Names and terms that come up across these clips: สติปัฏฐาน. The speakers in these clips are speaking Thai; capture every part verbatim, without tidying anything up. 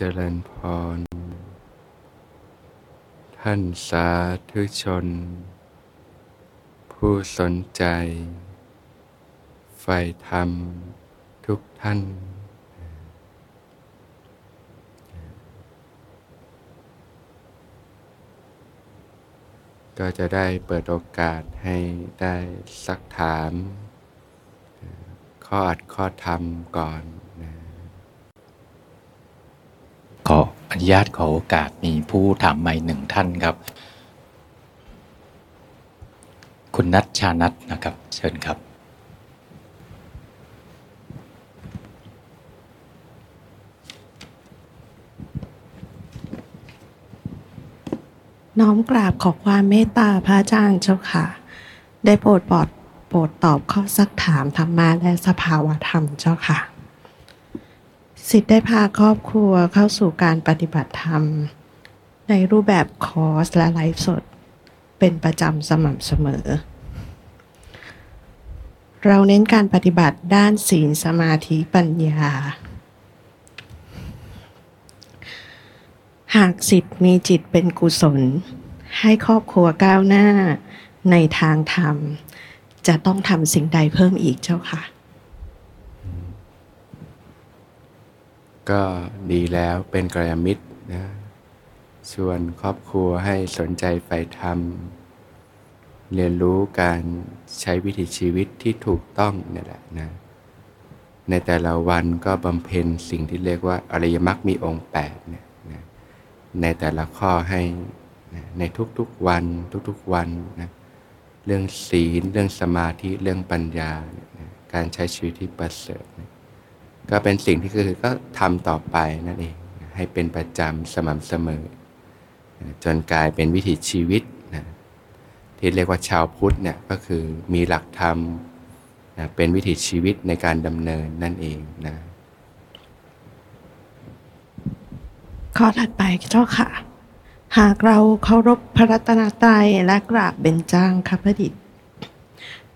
เจริญพรท่านสาธุชนผู้สนใจใฝ่ธรรมทุกท่านก็จะได้เปิดโอกาสให้ได้ซักถามข้ออัดข้อธรรมก่อนนะขออนุญาตขอโอกาสมีผู้ถามใหม่หนึ่งท่านครับคุณนัทชานัทนะครับเชิญครับน้อมกราบขอความเมตตาพระอาจารย์เจ้าค่ะได้โปรดบอกโปรดตอบข้อซักถามธรรมะและสภาวธรรมเจ้าค่ะสิทธิ์ได้พาครอบครัวเข้าสู่การปฏิบัติธรรมในรูปแบบคอร์สและไลฟ์สดเป็นประจำสม่ำเสมอเราเน้นการปฏิบัติด้านศีลสมาธิปัญญาหากสิทธิ์มีจิตเป็นกุศลให้ครอบครัวก้าวหน้าในทางธรรมจะต้องทำสิ่งใดเพิ่มอีกเจ้าค่ะก็ดีแล้วเป็นกัลยาณมิตรนะชวนครอบครัวให้สนใจใฝ่ธรรมเรียนรู้การใช้วิถีชีวิตที่ถูกต้องนี่แหละนะในแต่ละวันก็บำเพ็ญสิ่งที่เรียกว่าอริยมรรคมีองค์แปดเนี่ยนะในแต่ละข้อให้นะในทุกๆวันทุกๆวันนะเรื่องศีลเรื่องสมาธิเรื่องปัญญานะการใช้ชีวิตที่ประเสริฐนะก็เป็นสิ่งที่คือก็ทำต่อไปนั่นเองให้เป็นประจำสม่ำเสมอจนกลายเป็นวิถีชีวิตนะที่เรียกว่าชาวพุทธเนี่ยก็คือมีหลักธรรมนะเป็นวิถีชีวิตในการดำเนินนั่นเองนะข้อถัดไปเจ้าค่ะหากเราเคารพพระรัตนตรัยและกราบเบญจางคประดิษฐ์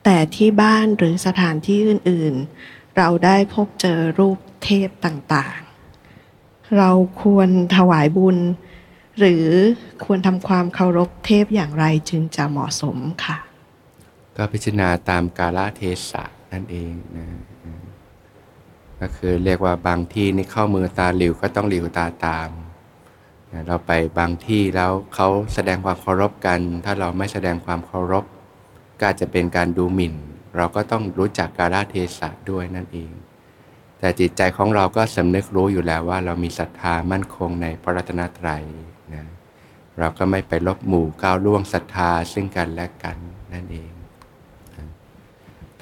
แต่ที่บ้านหรือสถานที่อื่นๆเราได้พบเจอรูปเทพต่างๆเราควรถวายบุญหรือควรทำความเคารพเทพอย่างไรจึงจะเหมาะสมค่ะก็พิจารณาตามกาลเทศะนั่นเองนะก็คือเรียกว่าบางที่นี่เข้ามือตาหลิวก็ต้องหลิวตาตามเราไปบางที่แล้วเขาแสดงความเคารพกันถ้าเราไม่แสดงความเคารพก็อาจจะเป็นการดูหมิ่นเราก็ต้องรู้จักกาลเทศะด้วยนั่นเองแต่จิตใจของเราก็สำนึกรู้อยู่แล้วว่าเรามีศรัทธามั่นคงในพระรัตนตรัยนะเราก็ไม่ไปลบหมู่ก้าวล่วงศรัทธาซึ่งกันและกันนั่นเองนะ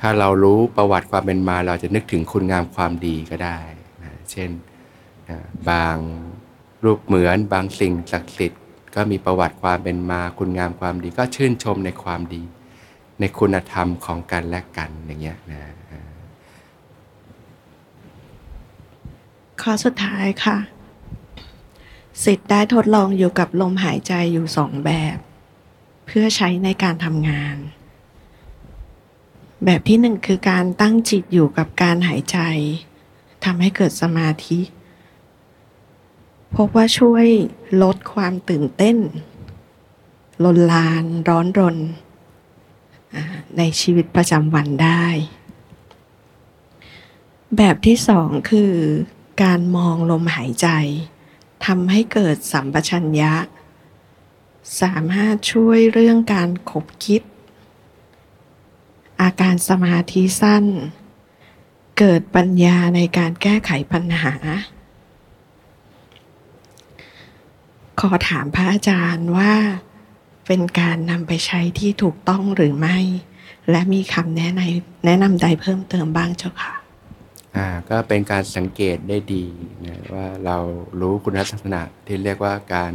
ถ้าเรารู้ประวัติความเป็นมาเราจะนึกถึงคุณงามความดีก็ได้นะเช่นนะบางรูปเหมือนบางสิ่งศักดิ์สิทธิ์ก็มีประวัติความเป็นมาคุณงามความดีก็ชื่นชมในความดีในคุณธรรมของกันและกันอย่างเงี้ยนะข้อสุดท้ายค่ะสิทธิ์ได้ทดลองอยู่กับลมหายใจอยู่สองแบบเพื่อใช้ในการทำงานแบบที่หนึ่งคือการตั้งจิตอยู่กับการหายใจทำให้เกิดสมาธิพบว่าช่วยลดความตื่นเต้นลนลานร้อนรนในชีวิตประจำวันได้แบบที่สองคือการมองลมหายใจทำให้เกิดสัมปชัญญะสามารถช่วยเรื่องการขบคิดอาการสมาธิสั้นเกิดปัญญาในการแก้ไขปัญหาขอถามพระอาจารย์ว่าเป็นการนำไปใช้ที่ถูกต้องหรือไม่และมีคำแนะนำแนะนำใดเพิ่มเติมบ้างเจ้าค่ะอ่าก็เป็นการสังเกตได้ดีนะว่าเรารู้คุณลักษณะที่เรียกว่าการ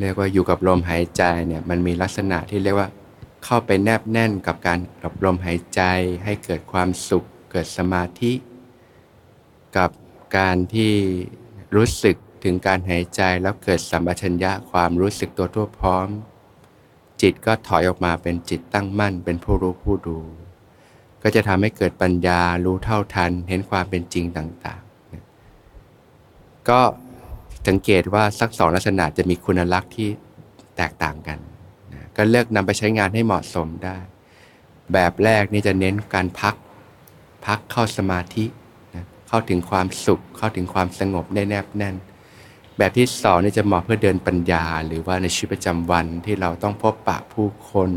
เรียกว่าอยู่กับลมหายใจเนี่ยมันมีลักษณะที่เรียกว่าเข้าไปแนบแน่นกับการกับลมหายใจให้เกิดความสุขเกิดสมาธิกับการที่รู้สึกถึงการหายใจแล้วเกิดสัมปชัญญะความรู้สึกตัวทั่วพร้อมจิตก็ถอยออกมาเป็นจิตตั้งมั่นเป็นผู้รู้ผู้ดูก็จะทำให้เกิดปัญญารู้เท่าทันเห็นความเป็นจริงต่างๆ ก็สังเกตว่าสักสองลักษณะจะมีคุณลักษณ์ที่แตกต่างกันนะก็เลือกนำไปใช้งานให้เหมาะสมได้แบบแรกนี่จะเน้นการพักพักเข้าสมาธินะเข้าถึงความสุขเข้าถึงความสงบได้แนบแน่นแบบที่สองนี่จะเหมาะเพื่อเดินปัญญาหรือว่าในชีวิตประจำวันที่เราต้องพบปะผู้คน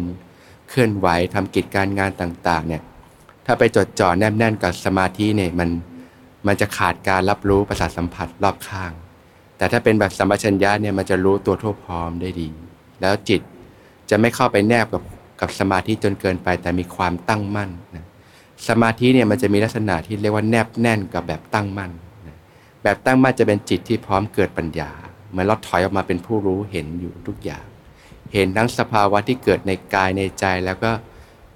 เคลื่อนไหวทำกิจการงานต่างๆเนี่ยถ้าไปจดจ่อแนบแน่นกับสมาธิเนี่ยมันมันจะขาดการรับรู้ประสาทสัมผัสรอบข้างแต่ถ้าเป็นแบบสัมปชัญญะเนี่ยมันจะรู้ตัวทั่วพร้อมได้ดีแล้วจิตจะไม่เข้าไปแนบกับกับสมาธิจนเกินไปแต่มีความตั้งมั่นนะสมาธิเนี่ยมันจะมีลักษณะที่เรียกว่าแนบแน่นกับแบบตั้งมั่นนะแบบตั้งมั่นจะเป็นจิตที่พร้อมเกิดปัญญาเหมือนเราถอยออกมาเป็นผู้รู้เห็นอยู่ทุกอย่างเห็นทั้งสภาวะที่เกิดในกายในใจแล้วก็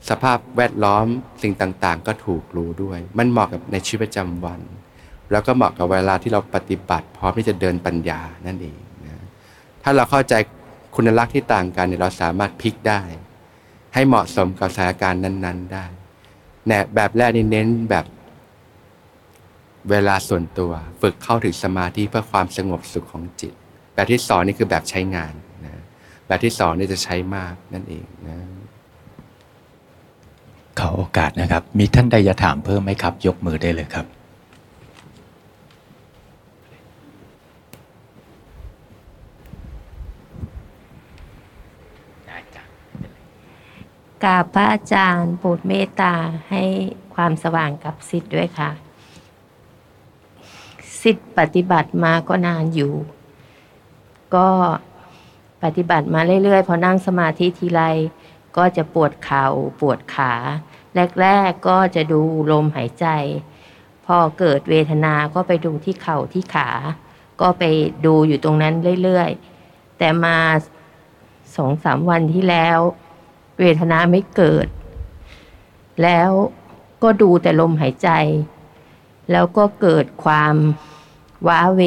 สภาพแวดล้อมสิ่งต่างๆก็ถูกรู้ด้วยมันเหมาะกับในชีวิตประจำวันแล้วก็เหมาะกับเวลาที่เราปฏิบัติพร้อมที่จะเดินปัญญานั่นเองนะถ้าเราเข้าใจคุณลักษณ์ที่ต่างกันเนี่ยเราสามารถพลิกได้ให้เหมาะสมกับสถานการณ์นั้นๆได้เนี่ยแบบแรกนี่เน้นแบบเวลาส่วนตัวฝึกเข้าถึงสมาธิเพื่อความสงบสุขของจิตแบบที่สองนี่คือแบบใช้งานนะแบบที่สองนี่จะใช้มากนั่นเองนะขอโอกาสนะครับมีท่านใดอยากถามเพิ่มไหมครับยกมือได้เลยครับกราบพระอาจารย์โปรดเมตตาให้ความสว่างกับศิษย์ด้วยค่ะศิษย์ปฏิบัติมาก็นานอยู่ก็ปฏิบัติมาเรื่อยๆพอนั่งสมาธิทีไรก็จะปวดเข่าปวดขาแรกๆก็จะดูลมหายใจพอเกิดเวทนาก็ไปดูที่เข่าที่ขาก็ไปดูอยู่ตรงนั้นเรื่อยๆแต่มา สองถึงสาม วันที่แล้วเวทนาไม่เกิดแล้วก็ดูแต่ลมหายใจแล้วก็เกิดความว้าเหว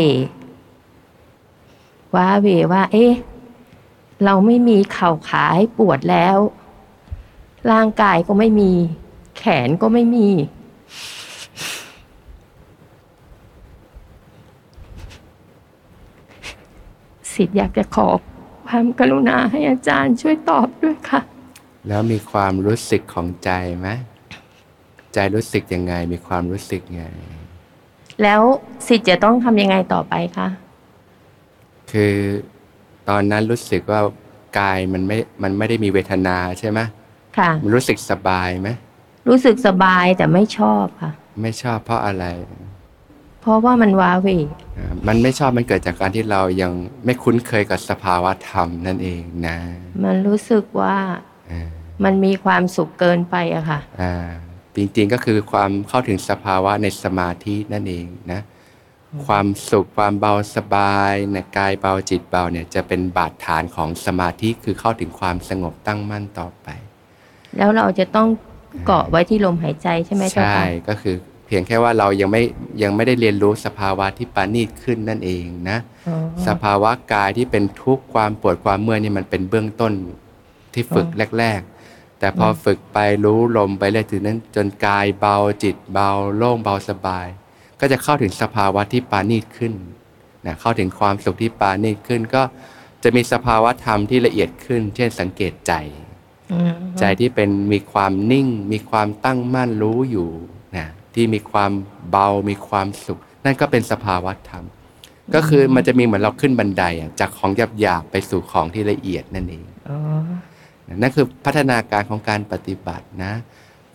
ว้าเหวว่าเอ๊ะเราไม่มีเข่าขาให้ปวดแล้วร่างกายก็ไม่มีแขนก็ไม่มีศิษย์อยากจะขอความกรุณาให้อาจารย์ช่วยตอบด้วยค่ะแล้วมีความรู้สึกของใจไหมใจรู้สึกยังไงมีความรู้สึกยังไงแล้วศิษย์จะต้องทำยังไงต่อไปคะคือตอนนั้นรู้สึกว่ากายมันไม่มันไม่ได้มีเวทนาใช่ไหมค่ะมันรู้สึกสบายไหมรู้สึกสบายแต่ไม่ชอบค่ะไม่ชอบเพราะอะไรเพราะว่ามันว้าเหวมันไม่ชอบมันเกิดจากการที่เรายังไม่คุ้นเคยกับสภาวะธรรมนั่นเองนะมันรู้สึกว่ามันมีความสุขเกินไปอะค่ะอ่าจริงๆก็คือความเข้าถึงสภาวะในสมาธินั่นเองนะความสุขความเบาสบายนะกายเบาจิตเบาเนี่ยจะเป็นบาดฐานของสมาธิคือเข้าถึงความสงบตั้งมั่นต่อไปแล้วเราจะต้องเกาะไว้ที่ลมหายใจใช่ไหมใช่ก็คือเพียงแค่ว่าเรายังไม่ยังไม่ได้เรียนรู้สภาวะที่ปานีตขึ้นนั่นเองนะสภาวะกายที่เป็นทุกข์ความปวดความเมื่อยนี่มันเป็นเบื้องต้นที่ฝึกแรกๆแต่พอฝึกไปรู้ลมไปเรื่อยถึงนั้นจนกายเบาจิตเบาโล่งเบาสบายก็จะเข้าถึงสภาวะที่ปานีตขึ้นนะเข้าถึงความสุขที่ปานีตขึ้นก็จะมีสภาวะธรรมที่ละเอียดขึ้นเช่นสังเกตใจใจที่เป็นมีความนิ่งมีความตั้งมั่นรู้อยู่นะที่มีความเบามีความสุขนั่นก็เป็นสภาวะธรรมก็คือมันจะมีเหมือนเราขึ้นบันไดอ่ะจากของหยาบๆไปสู่ของที่ละเอียดนั่นเองนั่นคือพัฒนาการของการปฏิบัตินะ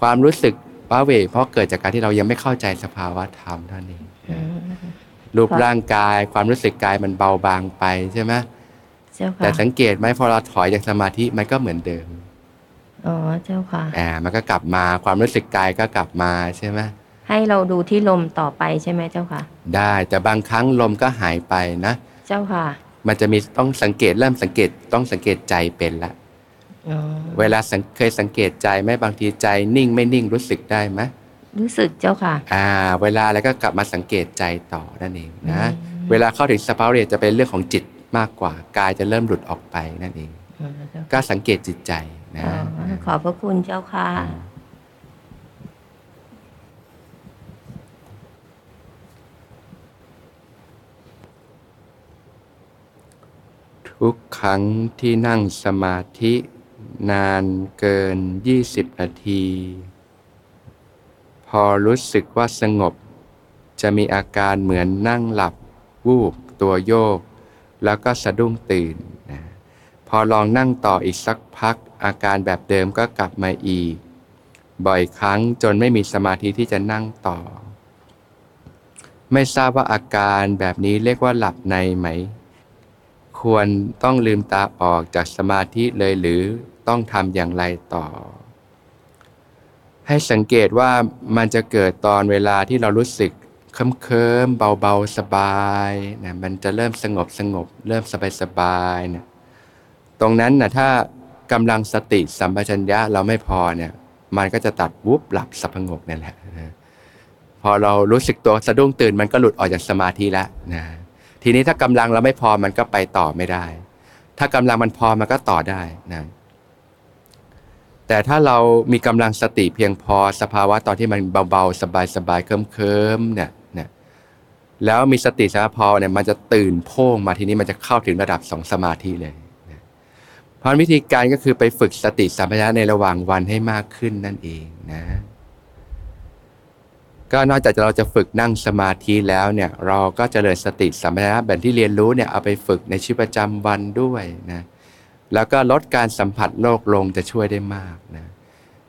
ความรู้สึกว้าเหวเพราะเกิดจากการที่เรายังไม่เข้าใจสภาวะธรรมเท่านี้รูปร่างกายความรู้สึกกายมันเบาบางไปใช่ไหมแต่สังเกตไหมพอเราถอยจากสมาธิมันก็เหมือนเดิมอ๋อเจ้าค่ะอ่ามันก็กลับมาความรู้สึกกายก็กลับมาใช่ไหมให้เราดูที่ลมต่อไปใช่ไหมเจ้าค่ะได้แต่บางครั้งลมก็หายไปนะเจ้าค่ะมันจะมีต้องสังเกตเริ่มสังเกตต้องสังเกตใจเป็นละเวลาเคยสังเกตใจไหมบางทีใจนิ่งไม่นิ่งรู้สึกได้ไหมรู้สึกเจ้าค่ะอ่าเวลาแล้วก็กลับมาสังเกตใจต่อนั่นเองนะเวลาเข้าถึงสภาวะจะเป็นเรื่องของจิตมากกว่ากายจะเริ่มหลุดออกไปนั่นเองก็สังเกตจิตใจนะขอบพระคุณเจ้าค่ะ ทุกครั้งที่นั่งสมาธินานเกินยี่สิบนาทีพอรู้สึกว่าสงบจะมีอาการเหมือนนั่งหลับวูบตัวโยกแล้วก็สะดุ้งตื่นนะพอลองนั่งต่ออีกสักพักอาการแบบเดิมก็กลับมาอีกบ่อยครั้งจนไม่มีสมาธิที่จะนั่งต่อไม่ทราบว่าอาการแบบนี้เรียกว่าหลับในไหมควรต้องลืมตาออกจากสมาธิเลยหรือต้องทำอย่างไรต่อให้สังเกตว่ามันจะเกิดตอนเวลาที่เรารู้สึกเคลิ้มๆเบาๆสบายนะมันจะเริ่มสงบสงบเริ่มสบายๆนะตรงนั้นนะถ้ากำลังสติสัมปชัญญะเราไม่พอเนี่ยมันก็จะตัดวุบหลับสงบนั่นแหละพอเรารู้สึกตัวสะดุ้งตื่นมันก็หลุดออกจากสมาธิแล้วนะทีนี้ถ้ากำลังเราไม่พอมันก็ไปต่อไม่ได้ถ้ากำลังมันพอมันก็ต่อได้นะแต่ถ้าเรามีกำลังสติเพียงพอสภาวะตอนที่มันเบาๆสบายๆเคลิ้มๆเนี่ยนะแล้วมีสติสัมปชัญญะพอเนี่ยมันจะตื่นโพ่งมาทีนี้มันจะเข้าถึงระดับสองสมาธิเลยนะเพราะวิธีการก็คือไปฝึกสติสัมปชัญญะในระหว่างวันให้มากขึ้นนั่นเองนะก็นอกจากเราจะฝึกนั่งสมาธิแล้วเนี่ยเราก็เจริญสติสัมปชัญญะแบบที่เรียนรู้เนี่ยเอาไปฝึกในชีวิตประจำวันด้วยนะแล้วก็ลดการสัมผัสโลกลงจะช่วยได้มากนะ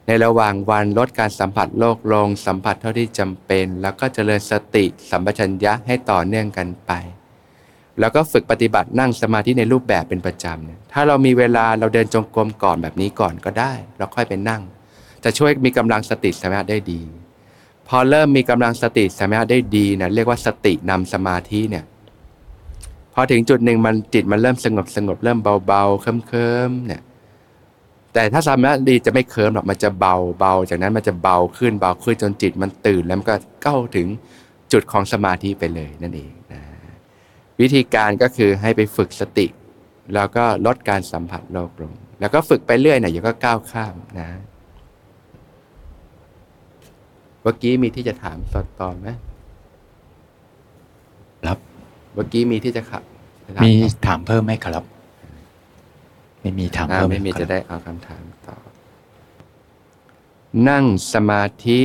ในระหว่างวันลดการสัมผัสโลกลงสัมผัสเท่าที่จำเป็นแล้วก็เจริญสติสัมปชัญญะให้ต่อเนื่องกันไปแล้วก็ฝึกปฏิบัตินั่งสมาธิในรูปแบบเป็นประจำเนี่ยถ้าเรามีเวลาเราเดินจงกรมก่อนแบบนี้ก่อนก็ได้เราค่อยไปนั่งจะช่วยมีกำลังสติสัมปชัญญะได้ดีพอเริ่มมีกำลังสติสัมปชัญญะได้ดีนะเรียกว่าสตินำสมาธิเนี่ยพอถึงจุดหนึ่งมันจิตมันเริ่มสงบสงบเริ่มเบาๆเคลิ้มๆเนี่ยแต่ถ้าสมาธิดีจะไม่เคลิ้มหรอกมันจะเบาๆจากนั้นมันจะเบาขึ้นเบาขึ้นจนจิตมันตื่นแล้วมันก็เข้าถึงจุดของสมาธิไปเลยนั่นเองนะวิธีการก็คือให้ไปฝึกสติแล้วก็ลดการสัมผัสโลกลงแล้วก็ฝึกไปเรื่อยนะอย่าก็ก้าวข้ามนะเมื่อกี้มีที่จะถามตอนต่อไหมครับเมื่อกี้มีที่จะครับมีถามเพิ่มไหมครับไม่มีถามเพิ่มไม่มีจะได้เอาคำถามต่อนั่งสมาธิ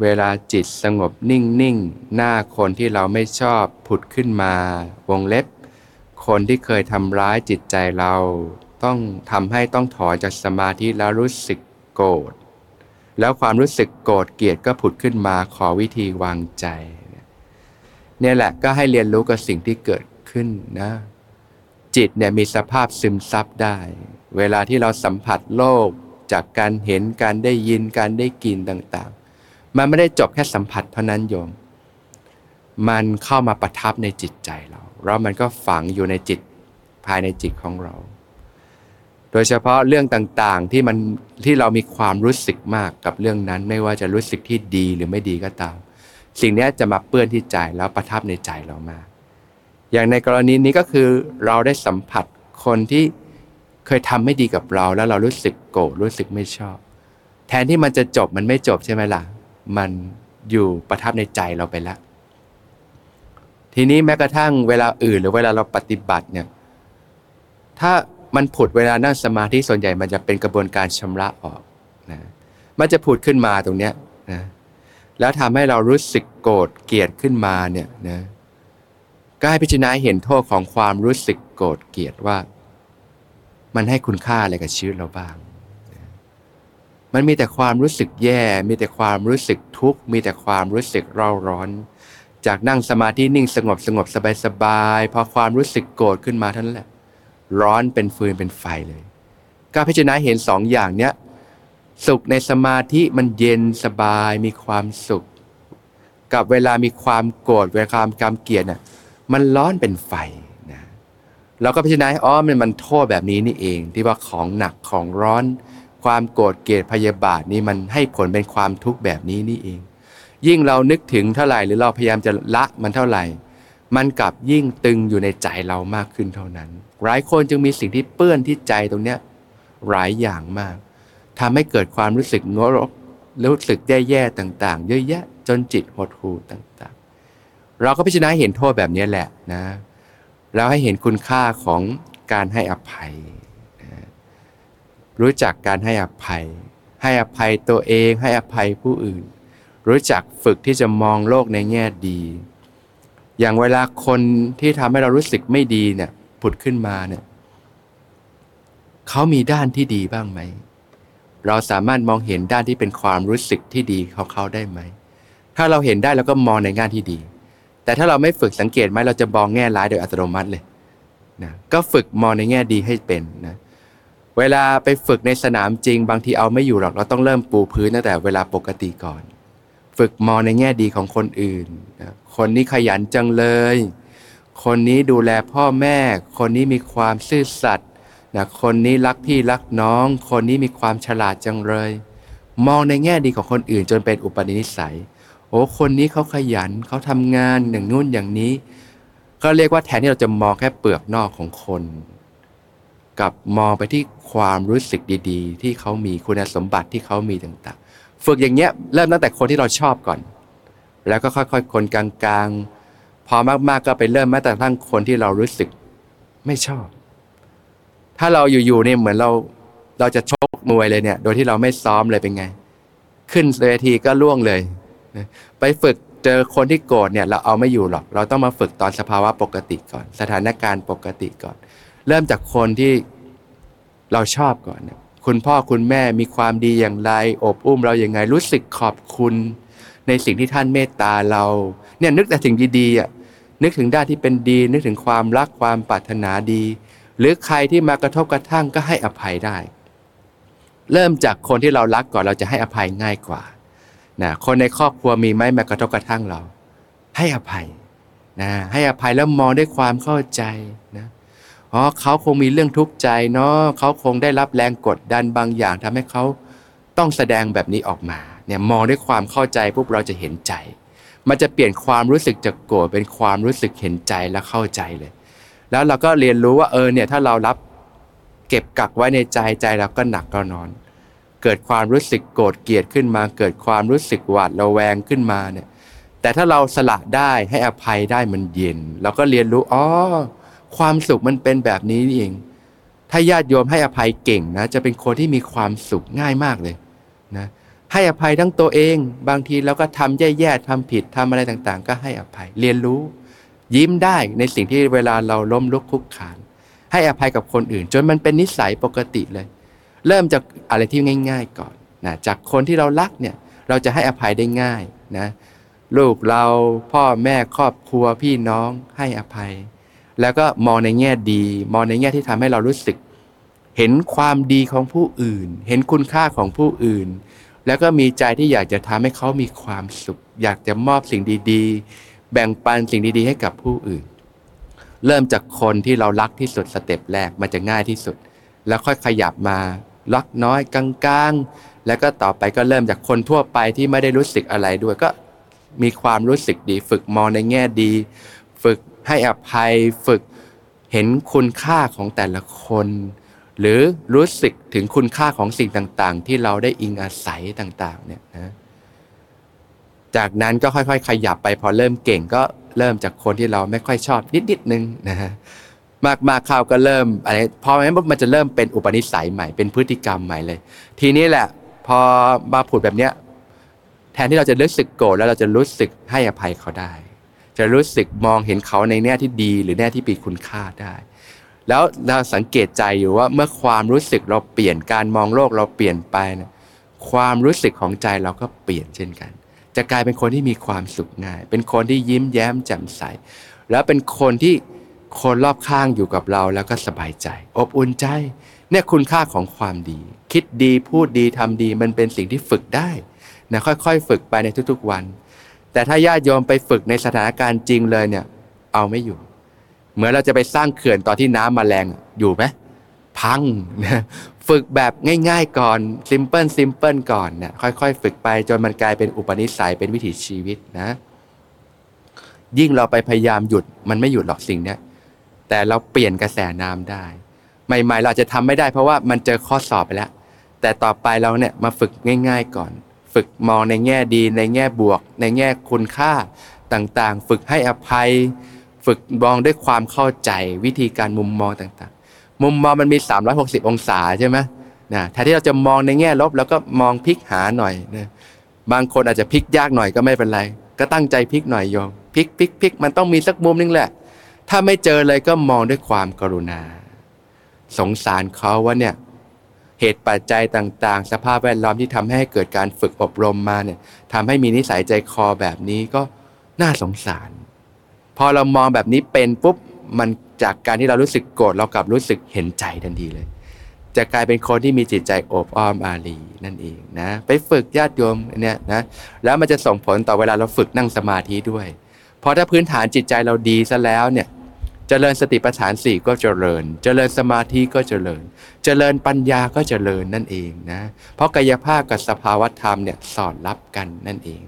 เวลาจิตสงบนิ่งนิ่งหน้าคนที่เราไม่ชอบผุดขึ้นมาวงเล็บคนที่เคยทำร้ายจิตใจเราต้องทำให้ต้องถอนจากสมาธิแล้วรู้สึกโกรธแล้วความรู้สึกโกรธเกลียดก็ผุดขึ้นมาขอวิธีวางใจเนี่ยแหละก็ให้เรียนรู้กับสิ่งที่เกิดขึ้นนะจิตเนี่ยมีสภาพซึมซับได้เวลาที่เราสัมผัสโลกจากการเห็นการได้ยินการได้กลิ่นต่างๆมันไม่ได้จบแค่สัมผัสเท่านั้นโยมมันเข้ามาประทับในจิตใจเราแล้วมันก็ฝังอยู่ในจิตภายในจิตของเราโดยเฉพาะเรื่องต่างๆที่มันที่เรามีความรู้สึกมากกับเรื่องนั้นไม่ว่าจะรู้สึกที่ดีหรือไม่ดีก็ตามสิ่งนี้จะมาเปื้อนที่ใจแล้วประทับในใจเรามากอย่างในกรณีนี้ก็คือเราได้สัมผัสคนที่เคยทำไม่ดีกับเราแล้วเรารู้สึกโกรธรู้สึกไม่ชอบแทนที่มันจะจบมันไม่จบใช่ไหมล่ะมันอยู่ประทับในใจเราไปแล้วทีนี้แม้กระทั่งเวลาอื่นหรือเวลาเราปฏิบัติเนี่ยถ้ามันผุดเวลานั่งสมาธิส่วนใหญ่มันจะเป็นกระบวนการชำระออกนะมันจะผุดขึ้นมาตรงเนี้ยนะแล้วทำให้เรารู้สึกโกรธเกลียดขึ้นมาเนี่ยนะก็ให้พิจารณาเห็นโทษของความรู้สึกโกรธเกลียดว่ามันให้คุณค่าอะไรกับชีวิตเราบ้างนะมันมีแต่ความรู้สึกแย่มีแต่ความรู้สึกทุกข์มีแต่ความรู้สึกเร่าร้อนจากนั่งสมาธินิ่งสงบสงบสบายๆพอความรู้สึกโกรธขึ้นมาเท่านั้นแหละร้อนเป็นฟืนเป็นไฟเลยก็พิจารณาเห็นสองอย่างเนี้ยสุขในสมาธิมันเย็นสบายมีความสุขกับเวลามีความโกรธเวลาความกำเกลียดน่ะมันร้อนเป็นไฟนะเราก็พิจารณาอ๋อมันมันโทษแบบนี้นี่เองที่ว่าของหนักของร้อนความโกรธเกลียดพยาบาทนี่มันให้ผลเป็นความทุกข์แบบนี้นี่เองยิ่งเรานึกถึงเท่าไหร่หรือเราพยายามจะละมันเท่าไหร่มันกลับยิ่งตึงอยู่ในใจเรามากขึ้นเท่านั้นหลายคนจึงมีสิ่งที่เปื้อนที่ใจตรงเนี้ยหลายอย่างมากทำให้เกิดความรู้สึกงรกรู้สึกแย่ๆต่างๆเยอะแยะจนจิตหดหู่ต่างๆเราก็พิจารณาเห็นโทษแบบนี้แหละนะแล้วให้เห็นคุณค่าของ การให้อภัยรู้จักการให้อภัยให้อภัยตัวเองให้อภัยผู้อื่นรู้จักฝึกที่จะมองโลกในแง่ดีอย่างเวลาคนที่ทำให้เรารู้สึกไม่ดีเนี่ยผุดขึ้นมาเนี่ยเขามีด้านที่ดีบ้างไหมเราสามารถมองเห็นด้านที่เป็นความรู้สึกที่ดีของเขาได้ไหมถ้าเราเห็นได้เราก็มองในแง่ที่ดีแต่ถ้าเราไม่ฝึกสังเกตไหมเราจะมองแง่ร้ายโดยอัตโนมัติเลยนะก็ฝึกมองในแง่ดีให้เป็นนะเวลาไปฝึกในสนามจริงบางทีเอาไม่อยู่หรอกเราต้องเริ่มปูพื้นตั้งแต่เวลาปกติก่อนฝึกมองในแง่ดีของคนอื่นนะคนนี้ขยันจังเลยคนนี้ดูแลพ่อแม่คนนี้มีความซื่อสัตย์นะคนนี้รักพี่รักน้องคนนี้มีความฉลาดจังเลยมองในแง่ดีของคนอื่นจนเป็นอุปนิสัยโอ้คนนี้เขาขยันเขาทำงานอย่างนู้นอย่างนี้ก็เรียกว่าแทนที่เราจะมองแค่เปลือกนอกของคนกับมองไปที่ความรู้สึกดีๆที่เขามีคุณสมบัติที่เขามีต่างๆฝึกอย่างเงี้ยเริ่มตั้งแต่คนที่เราชอบก่อนแล้วก็ค่อยๆคนกลางๆพอมากๆก็ไปเริ่มแม้แต่ทั้งคนที่เรารู้สึกไม่ชอบถ้าเราอยู่ๆเนี่ยเหมือนเราเราจะชกมวยเลยเนี่ยโดยที่เราไม่ซ้อมเลยเป็นไงขึ้นเวทีก็ล่วงเลยไปฝึกเจอคนที่โกรธเนี่ยเราเอาไม่อยู่หรอกเราต้องมาฝึกตอนสภาวะปกติก่อนสถานการณ์ปกติก่อนเริ่มจากคนที่เราชอบก่อนเนี่ยคุณพ่อคุณแม่มีความดีอย่างไรอบอุ้มเราอย่างไงรู้สึกขอบคุณในสิ่งที่ท่านเมตตาเราเนี่ยนึกแต่ถึงดีๆอ่ะนึกถึงด้านที่เป็นดีนึกถึงความรักความปรารถนาดีหรือใครที่มากระทบกระทั่งก็ให้อภัยได้เริ่มจากคนที่เรารักก่อนเราจะให้อภัยง่ายกว่านะคนในครอบครัวมีไหมมากระทบกระทั่งเราให้อภัยนะให้อภัยแล้วมองด้วยความเข้าใจนะอ๋อเขาคงมีเรื่องทุกข์ใจเนาะเขาคงได้รับแรงกดดันบางอย่างทำให้เขาต้องแสดงแบบนี้ออกมาเนี่ยมองด้วยความเข้าใจปุ๊บเราจะเห็นใจมันจะเปลี่ยนความรู้สึกจากโกรธเป็นความรู้สึกเห็นใจและเข้าใจเลยแล้วเราก็เรียนรู้ว่าเออเนี่ยถ้าเรารับเก็บกักไว้ในใจใจเราก็หนักก็นอนเกิดความรู้สึกโกรธเกลียดขึ้นมาเกิดความรู้สึกหวาดระแวงขึ้นมาเนี่ยแต่ถ้าเราสละได้ให้อภัยได้มันเย็นเราก็เรียนรู้อ๋อความสุขมันเป็นแบบนี้นี่เองถ้าญาติโยมให้อภัยเก่งนะจะเป็นคนที่มีความสุขง่ายมากเลยนะให้อภัยทั้งตัวเองบางทีเราก็ทำแย่ๆทำผิดทำอะไรต่างๆก็ให้อภัยเรียนรู้ยิ้มได้ในสิ่งที่เวลาเราล้มลุกคลุกคลานให้อภัยกับคนอื่นจนมันเป็นนิสัยปกติเลยเริ่มจากอะไรที่ง่ายๆก่อนนะจากคนที่เรารักเนี่ยเราจะให้อภัยได้ง่ายนะลูกเราพ่อแม่ครอบครัวพี่น้องให้อภัยแล้วก็มองในแง่ดีมองในแง่ที่ทำให้เรารู้สึกเห็นความดีของผู้อื่นเห็นคุณค่าของผู้อื่นแล้วก็มีใจที่อยากจะทำให้เขามีความสุขอยากจะมอบสิ่งดีๆแบ่งปันสิ่งดีๆให้กับผู้อื่นเริ่มจากคนที่เรารักที่สุดสเต็ปแรกมันจะง่ายที่สุดแล้วค่อยขยับมารักน้อยกลางๆแล้วก็ต่อไปก็เริ่มจากคนทั่วไปที่ไม่ได้รู้สึกอะไรด้วยก็มีความรู้สึกดีฝึกมองในแง่ดีฝึกให้อภัยฝึกเห็นคุณค่าของแต่ละคนหรือรู้สึกถึงคุณค่าของสิ่งต่างๆที่เราได้อิงอาศัยต่างๆเนี่ยนะจากนั้นก็ค่อยๆขยับไปพอเริ่มเก่งก็เริ่มจากคนที่เราไม่ค่อยชอบนิดๆนึงนะฮะมากๆเข้าก็เริ่มอะไรพอแม้มันจะเริ่มเป็นอุปนิสัยใหม่เป็นพฤติกรรมใหม่เลยทีนี้แหละพอมาผุดแบบเนี้ยแทนที่เราจะรู้สึกโกรธแล้วเราจะรู้สึกให้อภัยเขาได้จะรู้สึกมองเห็นเขาในแง่ที่ดีหรือแง่ที่มีคุณค่าได้แล้วเราสังเกตใจอยู่ว่าเมื่อความรู้สึกเราเปลี่ยนการมองโลกเราเปลี่ยนไปนะความรู้สึกของใจเราก็เปลี่ยนเช่นกันจะกลายเป็นคนที่มีความสุขง่ายเป็นคนที่ยิ้มแย้มแจ่มใสแล้วเป็นคนที่คนรอบข้างอยู่กับเราแล้วก็สบายใจอบอุ่นใจเนี่ยคุณค่าของความดีคิดดีพูดดีทำดีมันเป็นสิ่งที่ฝึกได้นะค่อยๆฝึกไปในทุกๆวันแต่ถ้าญาติโยมไปฝึกในสถานการณ์จริงเลยเนี่ยเอาไม่อยู่เหมือนเราจะไปสร้างเขื่อนตอนที่น้ำมาแรงอยู่ไหมพังนะฝึกแบบง่ายๆก่อนซิมเปิลซิมเปิลก่อนนะค่อยๆฝึกไปจนมันกลายเป็นอุปนิสัยเป็นวิถีชีวิตนะยิ่งเราไปพยายามหยุดมันไม่หยุดหรอกสิ่งเนี้ยแต่เราเปลี่ยนกระแสน้ำได้ใหม่ๆเราจะทำไม่ได้เพราะว่ามันเจอข้อสอบไปแล้วแต่ต่อไปเราเนี่ยมาฝึกง่ายๆก่อนฝึกมองในแง่ดีในแง่บวกในแง่คุณค่าต่างๆฝึกให้อภัยฝึกมองด้วยความเข้าใจวิธีการมุมมองต่าง มุมมองมันมีสามร้อยหกสิบองศาใช่ไหมนะถ้าที่เราจะมองในแง่ลบแล้วก็มองพลิกหาหน่อยนะบางคนอาจจะพลิกยากหน่อยก็ไม่เป็นไรก็ตั้งใจพลิกหน่อยโยมพลิกพลิกพลิกมันต้องมีสักมุมนึงแหละถ้าไม่เจอเลยก็มองด้วยความกรุณาสงสารเขาว่าเนี่ยเหตุปัจจัยต่างๆสภาพแวดล้อมที่ทำให้เกิดการฝึกอบรมมาเนี่ยทำให้มีนิสัยใจคอแบบนี้ก็น่าสงสารพอเรามองแบบนี้เป็นปุ๊บมันจากการที่เรารู้สึกโกรธเรากลับรู้สึกเห็นใจทันทีเลยจะกลายเป็นคนที่มีจิตใจโอบอ้อมอารีนั่นเองนะไปฝึกญาติโยมเนี่ยนะแล้วมันจะส่งผลต่อเวลาเราฝึกนั่งสมาธิด้วยเพราะถ้าพื้นฐานจิตใจเราดีซะแล้วเนี่ยเจริญสติปัฏฐานสี่ก็เจริญเจริญสมาธิก็เจริญเจริญปัญญาก็เจริญนั่นเองนะเพราะกายภาพกับสภาวธรรมเนี่ยสอดรับกันนั่นเอง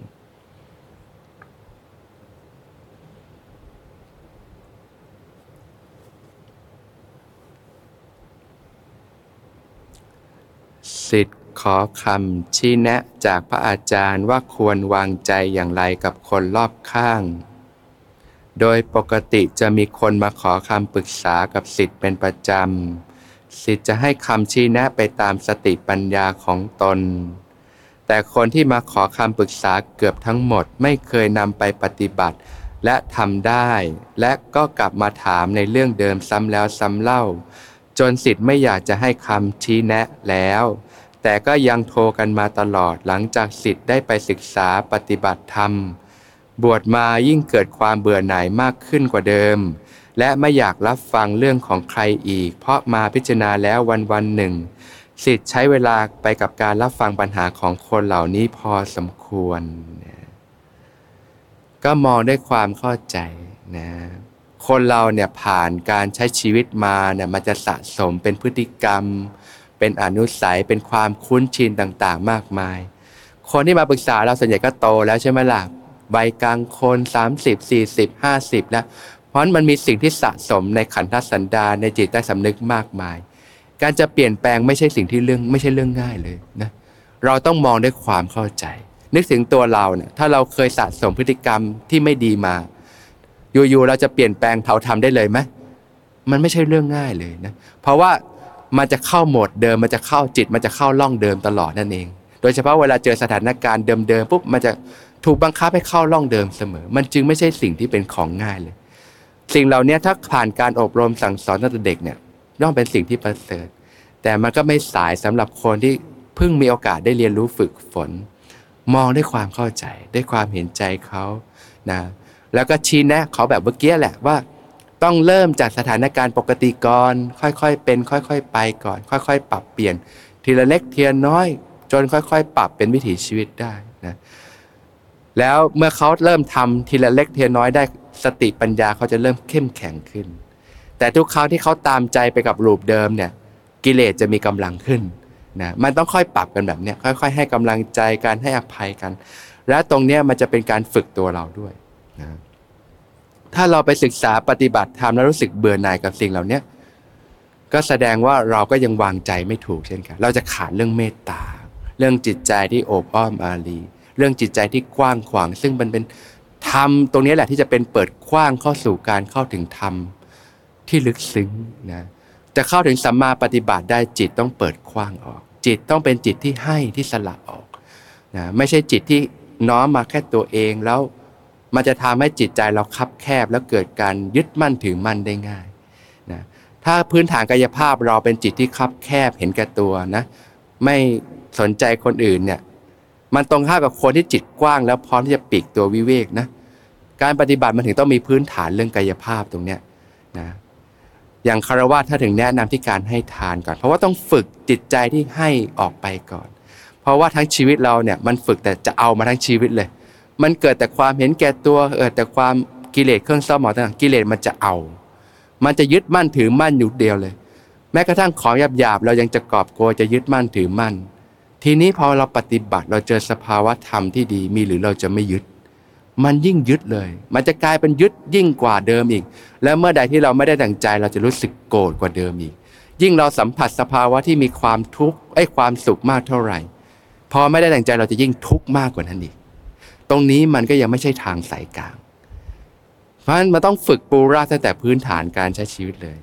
ศิษย์ขอคำชี้แนะจากพระอาจารย์ว่าควรวางใจอย่างไรกับคนรอบข้างโดยปกติจะมีคนมาขอคำปรึกษากับศิษย์เป็นประจำศิษย์จะให้คำชี้แนะไปตามสติปัญญาของตนแต่คนที่มาขอคำปรึกษาเกือบทั้งหมดไม่เคยนำไปปฏิบัติและทำได้และก็กลับมาถามในเรื่องเดิมซ้ำแล้วซ้ำเล่าจนศิษย์ไม่อยากจะให้คำชี้แนะแล้วแต่ก็ยังโทรกันมาตลอดหลังจากศิษย์ได้ไปศึกษาปฏิบัติธรรมบวชมายิ่งเกิดความเบื่อหน่ายมากขึ้นกว่าเดิมและไม่อยากรับฟังเรื่องของใครอีกเพราะมาพิจารณาแล้ววันวันหนึ่งศิษย์ใช้เวลาไปกับการรับฟังปัญหาของคนเหล่านี้พอสมควรก็มองด้วยความเข้าใจนะคนเราเนี่ยผ่านการใช้ชีวิตมาเนี่ยมันจะสะสมเป็นพฤติกรรมเป็นอนุสัยเป็นความคุ้นชินต่างๆมากมายคนที่มาปรึกษาเราส่วนใหญ่ก็โตแล้วใช่ไหมล่ะวัยกลางคนสามสิบ สี่สิบ ห้าสิบแล้วเพราะมันมีสิ่งที่สะสมในขันธสันดานในจิตใต้สำนึกมากมายการจะเปลี่ยนแปลงไม่ใช่สิ่งที่เรื่องไม่ใช่เรื่องง่ายเลยนะเราต้องมองด้วยความเข้าใจนึกถึงตัวเราเนี่ยถ้าเราเคยสะสมพฤติกรรมที่ไม่ดีมาอยู่ๆเราจะเปลี่ยนแปลงเราทำได้เลยไหมมันไม่ใช่เรื่องง่ายเลยนะเพราะว่ามันจะเข้าโหมดเดิมมันจะเข้าจิตมันจะเข้าล่องเดิมตลอดนั่นเองโดยเฉพาะเวลาเจอสถานการณ์เดิมๆปุ๊บมันจะถูกบังคับให้เข้าล่องเดิมเสมอมันจึงไม่ใช่สิ่งที่เป็นของง่ายเลยสิ่งเหล่านี้ถ้าผ่านการอบรมสั่งสอนตั้งแต่เด็กเนี่ยย่อมเป็นสิ่งที่ประเสริฐแต่มันก็ไม่สายสำหรับคนที่เพิ่งมีโอกาสได้เรียนรู้ฝึกฝนมองด้วยความเข้าใจด้วยความเห็นใจเขานะแล้วก็ชี้แนะเขาแบบเมื่อกี้แหละว่าต้องเริ่มจากสถานการณ์ปกติก่อนค่อยๆเป็นค่อยๆไปก่อนค่อยๆปรับเปลี่ยนทีละเล็กทีละน้อยจนค่อยๆปรับเป็นวิถีชีวิตได้นะแล้วเมื่อเขาเริ่มทำทีละเล็กทีละน้อยได้สติปัญญาเขาจะเริ่มเข้มแข็งขึ้นแต่ทุกครั้งที่เขาตามใจไปกับรูปเดิมเนี่ยกิเลสจะมีกำลังขึ้นนะมันต้องค่อยปรับกันแบบเนี้ยค่อยๆให้กำลังใจกันให้อภัยกันและตรงเนี้ยมันจะเป็นการฝึกตัวเราด้วยนะถ้าเราไปศึกษาปฏิบัติธรรมแล้วรู้สึกเบื่อหน่ายกับสิ่งเหล่านี้ก็แสดงว่าเราก็ยังวางใจไม่ถูกเช่นกันเราจะขาดเรื่องเมตตาเรื่องจิตใจที่โอบอ้อมอารีเรื่องจิตใจที่กว้างขวางซึ่งมันเป็นธรรมตรงนี้แหละที่จะเป็นเปิดกว้างเข้าสู่การเข้าถึงธรรมที่ลึกซึ้งนะจะเข้าถึงสัมมาปฏิบัติได้จิตต้องเปิดกว้างออกจิตต้องเป็นจิตที่ให้ที่สละออกนะไม่ใช่จิตที่น้อมมาแค่ตัวเองแล้วมันจะทำให้จิตใจเราคับแคบแล้วเกิดการยึดมั่นถือมั่นได้ง่ายนะถ้าพื้นฐานกายภาพเราเป็นจิตที่คับแคบเห็นแก่ตัวนะไม่สนใจคนอื่นเนี่ยมันตรงข้ามกับคนที่จิตกว้างแล้วพร้อมที่จะปลีกตัววิเวกนะการปฏิบัติมันถึงต้องมีพื้นฐานเรื่องกายภาพตรงเนี้ยนะอย่างคฤหัสถ์ถ้าถึงแนะนำที่การให้ทานก่อนเพราะว่าต้องฝึกจิตใจที่ให้ออกไปก่อนเพราะว่าทั้งชีวิตเราเนี่ยมันฝึกแต่จะเอามาทั้งชีวิตเลยมันเกิดแต่ความเห็นแก่ตัวเกิดแต่ความกิเลสเครื่องเศร้าหมองต่างๆกิเลสมันจะเอามันจะยึดมั่นถือมั่นอยู่เดียวเลยแม้กระทั่งของหยาบๆเรายังจะกอบโกยจะยึดมั่นถือมั่นทีนี้พอเราปฏิบัติเราเจอสภาวะธรรมที่ดีมีหรือเราจะไม่ยึดมันยิ่งยึดเลยมันจะกลายเป็นยึดยิ่งกว่าเดิมอีกแล้วเมื่อใดที่เราไม่ได้ดั่งใจเราจะรู้สึกโกรธกว่าเดิมอีกยิ่งเราสัมผัสสภาวะที่มีความทุกข์ไอ้ความสุขมากเท่าไหร่พอไม่ได้ดั่งใจเราจะยิ่งทุกข์มากกว่านั้นอีกตรงนี้มันก็ยังไม่ใช่ทางสายกลางเพราะฉะนั้นมันต้องฝึกปูรากตั้งแต่พื้นฐานการใช้ชีวิตเลย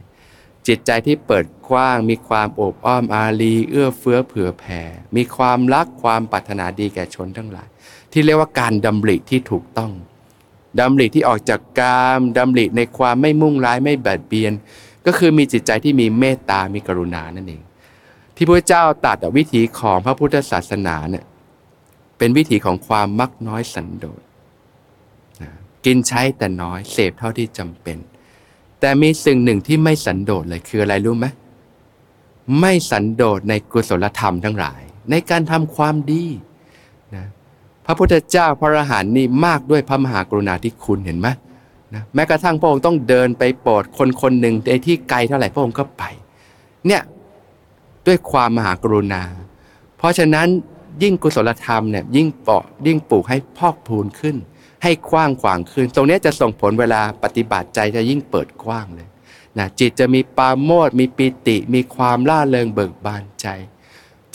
จิตใจที่เปิดกว้างมีความโอบอ้อมอารีเอื้อเฟื้อเผื่อแผ่มีความรักความปรารถนาดีแก่ชนทั้งหลายที่เรียกว่าการดำริที่ถูกต้องดำริที่ออกจากกามดำริในความไม่มุ่งร้ายไม่เบียดเบียนก็คือมีจิตใจที่มีเมตตามีกรุณานั่นเองที่พระเจ้าตรัสวิถีของพระพุทธศาสนาเนี่ยเป็นวิถีของความมักน้อยสันโดษนะกินใช้แต่น้อยเสพเท่าที่จำเป็นแต่มีสิ่งหนึ่งที่ไม่สันโดษเลยคืออะไรรู้ไหมไม่สันโดษในกุศลธรรมทั้งหลายในการทำความดีนะพระพุทธเจ้าพระอรหันต์นี่มากด้วยพระมหากรุณาธิคุณเห็นไหมนะแม้กระทั่งพระองค์ต้องเดินไปโปรดคนคนหนึ่งในที่ไกลเท่าไหร่พระองค์ก็ไปเนี่ยด้วยความมหากรุณาเพราะฉะนั้นยิ่งกุศลธรรมเนี่ยยิ่งเปาะยิ่งปลูกให้พอกพูนขึ้นให้กว้างขวางขึ้นตรงนี้จะส่งผลเวลาปฏิบัติใจจะยิ่งเปิดกว้างเลยนะจิตจะมีปราโมทย์มีปิติมีความร่าเริงเบิกบานใจ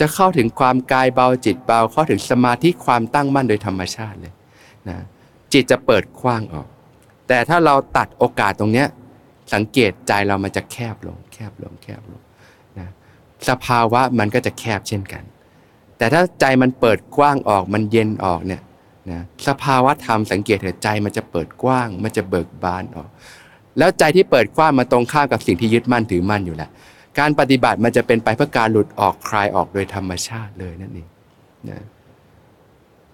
จะเข้าถึงความกายเบาจิตเบาเข้าถึงสมาธิความตั้งมั่นโดยธรรมชาติเลยนะจิตจะเปิดกว้างออกแต่ถ้าเราตัดโอกาสตรงนี้สังเกตใจเรามันจะแคบลงแคบลงแคบลงนะสภาวะมันก็จะแคบเช่นกันแต่ถ้าใจมันเปิดกว้างออกมันเย็นออกเนี่ยนะสภาวะธรรมสังเกตเถอะใจมันจะเปิดกว้างมันจะเบิกบานออกแล้วใจที่เปิดกว้างมาตรงข้ามกับสิ่งที่ยึดมั่นถือมั่นอยู่แล้วการปฏิบัติมันจะเป็นไปเพื่อการหลุดออกคลายออกโดยธรรมชาติเลยนั่นเองนะ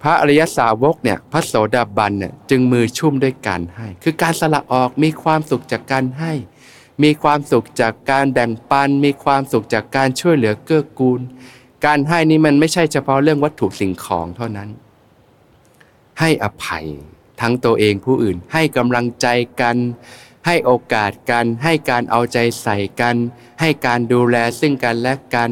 พระอริยสาวกเนี่ยพระโสดาบันเนี่ยจึงมือชุ่มด้วยการให้คือการสละออกมีความสุขจากการให้มีความสุขจากการแบ่งปันมีความสุขจากการช่วยเหลือเกื้อกูลการให้นี้มันไม่ใช่เฉพาะเรื่องวัตถุสิ่งของเท่านั้นให้อภัยทั้งตัวเองผู้อื่นให้กำลังใจกันให้โอกาสกันให้การเอาใจใส่กันให้การดูแลซึ่งกันและกัน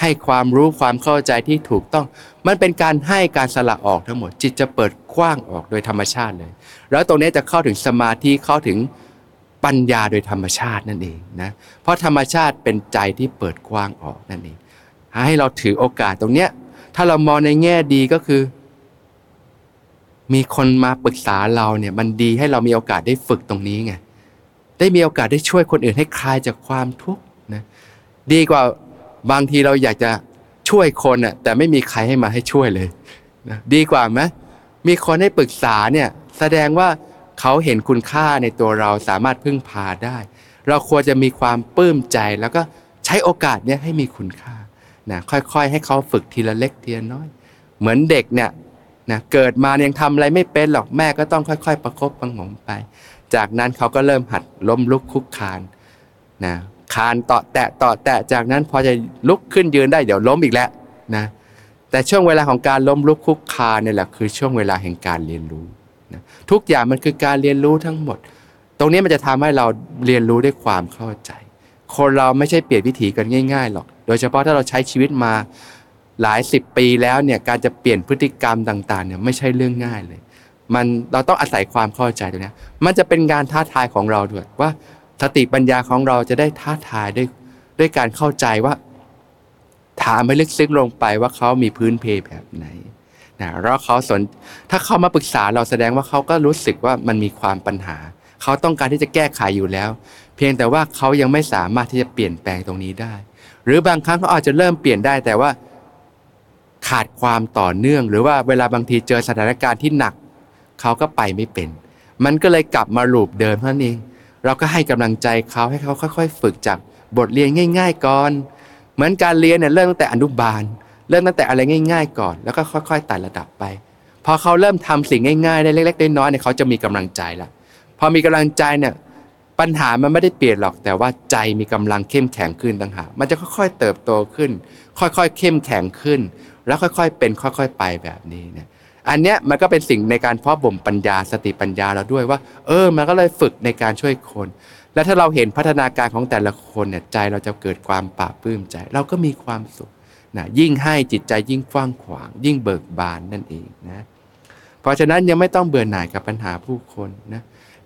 ให้ความรู้ความเข้าใจที่ถูกต้องมันเป็นการให้การสละออกทั้งหมดจิตจะเปิดกว้างออกโดยธรรมชาติเลยแล้วตรงนี้จะเข้าถึงสมาธิเข้าถึงปัญญาโดยธรรมชาตินั่นเองนะเพราะธรรมชาติเป็นใจที่เปิดกว้างออกนั่นเองให้เราถือโอกาสตรงเนี้ยถ้าเรามองในแง่ดีก็คือมีคนมาปรึกษาเราเนี่ยมันดีให้เรามีโอกาสได้ฝึกตรงนี้ไงได้มีโอกาสได้ช่วยคนอื่นให้คลายจากความทุกข์นะดีกว่าบางทีเราอยากจะช่วยคนน่ะแต่ไม่มีใครให้มาให้ช่วยเลยนะดีกว่าไหมมีคนให้ปรึกษาเนี่ยแสดงว่าเขาเห็นคุณค่าในตัวเราสามารถพึ่งพาได้เราควรจะมีความปลื้มใจแล้วก็ใช้โอกาสเนี่ยให้มีคุณค่านะค่อยๆให้เขาฝึกทีละเล็กทีละน้อยเหมือนเด็กเนี่ยนะเกิดมายังทำอะไรไม่เป็นหรอกแม่ก็ต้องค่อยๆประคบประหงมไปจากนั้นเขาก็เริ่มหัดล้มลุกคุกคานนะคานเตาะแตะเตาะแตะจากนั้นพอจะลุกขึ้นยืนได้เดี๋ยวล้มอีกแล้วนะแต่ช่วงเวลาของการล้มลุกคุกคานเนี่ยแหละคือช่วงเวลาแห่งการเรียนรู้นะทุกอย่างมันคือการเรียนรู้ทั้งหมดตรงนี้มันจะทำให้เราเรียนรู้ด้วยความเข้าใจคนเราไม่ใช่เปลี่ยนวิถีกันง่ายๆหรอกโดยเฉพาะถ้าเราใช้ชีวิตมาหลายสิบปีแล้วเนี่ยการจะเปลี่ยนพฤติกรรมต่างๆเนี่ยไม่ใช่เรื่องง่ายเลยมันเราต้องอาศัยความเข้าใจตรงนี้มันจะเป็นการท้าทายของเราด้วยว่าสติปัญญาของเราจะได้ท้าทายด้วยด้วยการเข้าใจว่าถามให้ลึกซึ้งลงไปว่าเขามีพื้นเพแบบไหนนะแล้วเขาสนถ้าเขามาปรึกษาเราแสดงว่าเขาก็รู้สึกว่ามันมีความปัญหาเขาต้องการที่จะแก้ไขอยู่แล้วเพียงแต่ว่าเขายังไม่สามารถที่จะเปลี่ยนแปลงตรงนี้ได้หรือบางครั้งเขาอาจจะเริ่มเปลี่ยนได้แต่ว่าขาดความต่อเนื่องหรือว่าเวลาบางทีเจอสถานการณ์ที่หนักเขาก็ไปไม่เป็นมันก็เลยกลับมาลูปเดิมนั่นเองเราก็ให้กำลังใจเขาให้เขาค่อยๆฝึกจากบทเรียนง่ายๆก่อนเหมือนการเรียนเนี่ยเริ่มตั้งแต่อนุบาลเริ่มตั้งแต่อะไรง่ายๆก่อนแล้วก็ค่อยๆไต่ระดับไปพอเขาเริ่มทำสิ่งง่ายๆได้เล็กๆน้อยๆเนี่ยเขาจะมีกำลังใจละพอมีกำลังใจเนี่ยปัญหามันไม่ได้เปลี่ยนหรอกแต่ว่าใจมีกำลังเข้มแข็งขึ้นต่างหากมันจะค่อยๆเติบโตขึ้นค่อยๆเข้มแข็งขึ้นแล้วค่อยๆเป็นค่อยๆไปแบบนี้นะอันเนี้ยมันก็เป็นสิ่งในการเพาะบ่มปัญญาสติปัญญาเราด้วยว่าเออมันก็เลยฝึกในการช่วยคนและถ้าเราเห็นพัฒนาการของแต่ละคนเนี่ยใจเราจะเกิดความปลาบปลื้มใจเราก็มีความสุขนะยิ่งให้จิตใจยิ่งกว้างขวางยิ่งเบิกบานนั่นเองนะเพราะฉะนั้นยังไม่ต้องเบื่อหน่ายกับปัญหาผู้คนนะ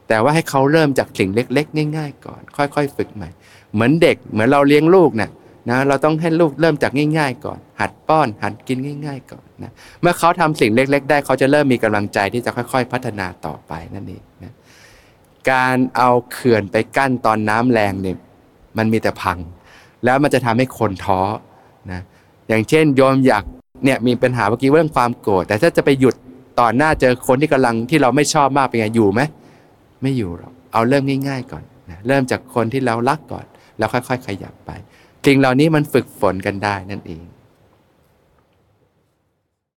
แต่ว่าให้เขาเริ่มจากสิ่งเล็กๆง่ายๆก่อนค่อยๆฝึกใหม่เหมือนเด็กเหมือนเราเลี้ยงลูกเนี่ยนะเราต้องให้ลูกเริ่มจากง่ายๆก่อนหัดป้อนหัดกินง่ายๆก่อนนะเมื่อเขาทำสิ่งเล็กๆได้เขาจะเริ่มมีกำลังใจที่จะค่อยๆพัฒนาต่อไปนั่นเองนะการเอาเขื่อนไปกั้นตอนน้ำแรงเนี่ย มันมีแต่พังแล้วมันจะทำให้คนท้อนะอย่างเช่นโยมอยากเนี่ยมีปัญหาเมื่อกี้เรื่องความโกรธแต่ถ้าจะไปหยุดต่อหน้าเจอคนที่กำลังที่เราไม่ชอบมากเป็นไงอยู่ไหมไม่อยู่หรอกเอาเริ่มง่ายๆก่อนนะเริ่มจากคนที่เรารักก่อนแล้วค่อยๆขยับไปสิ่งเหล่านี้มันฝึกฝนกันได้นั่นเอง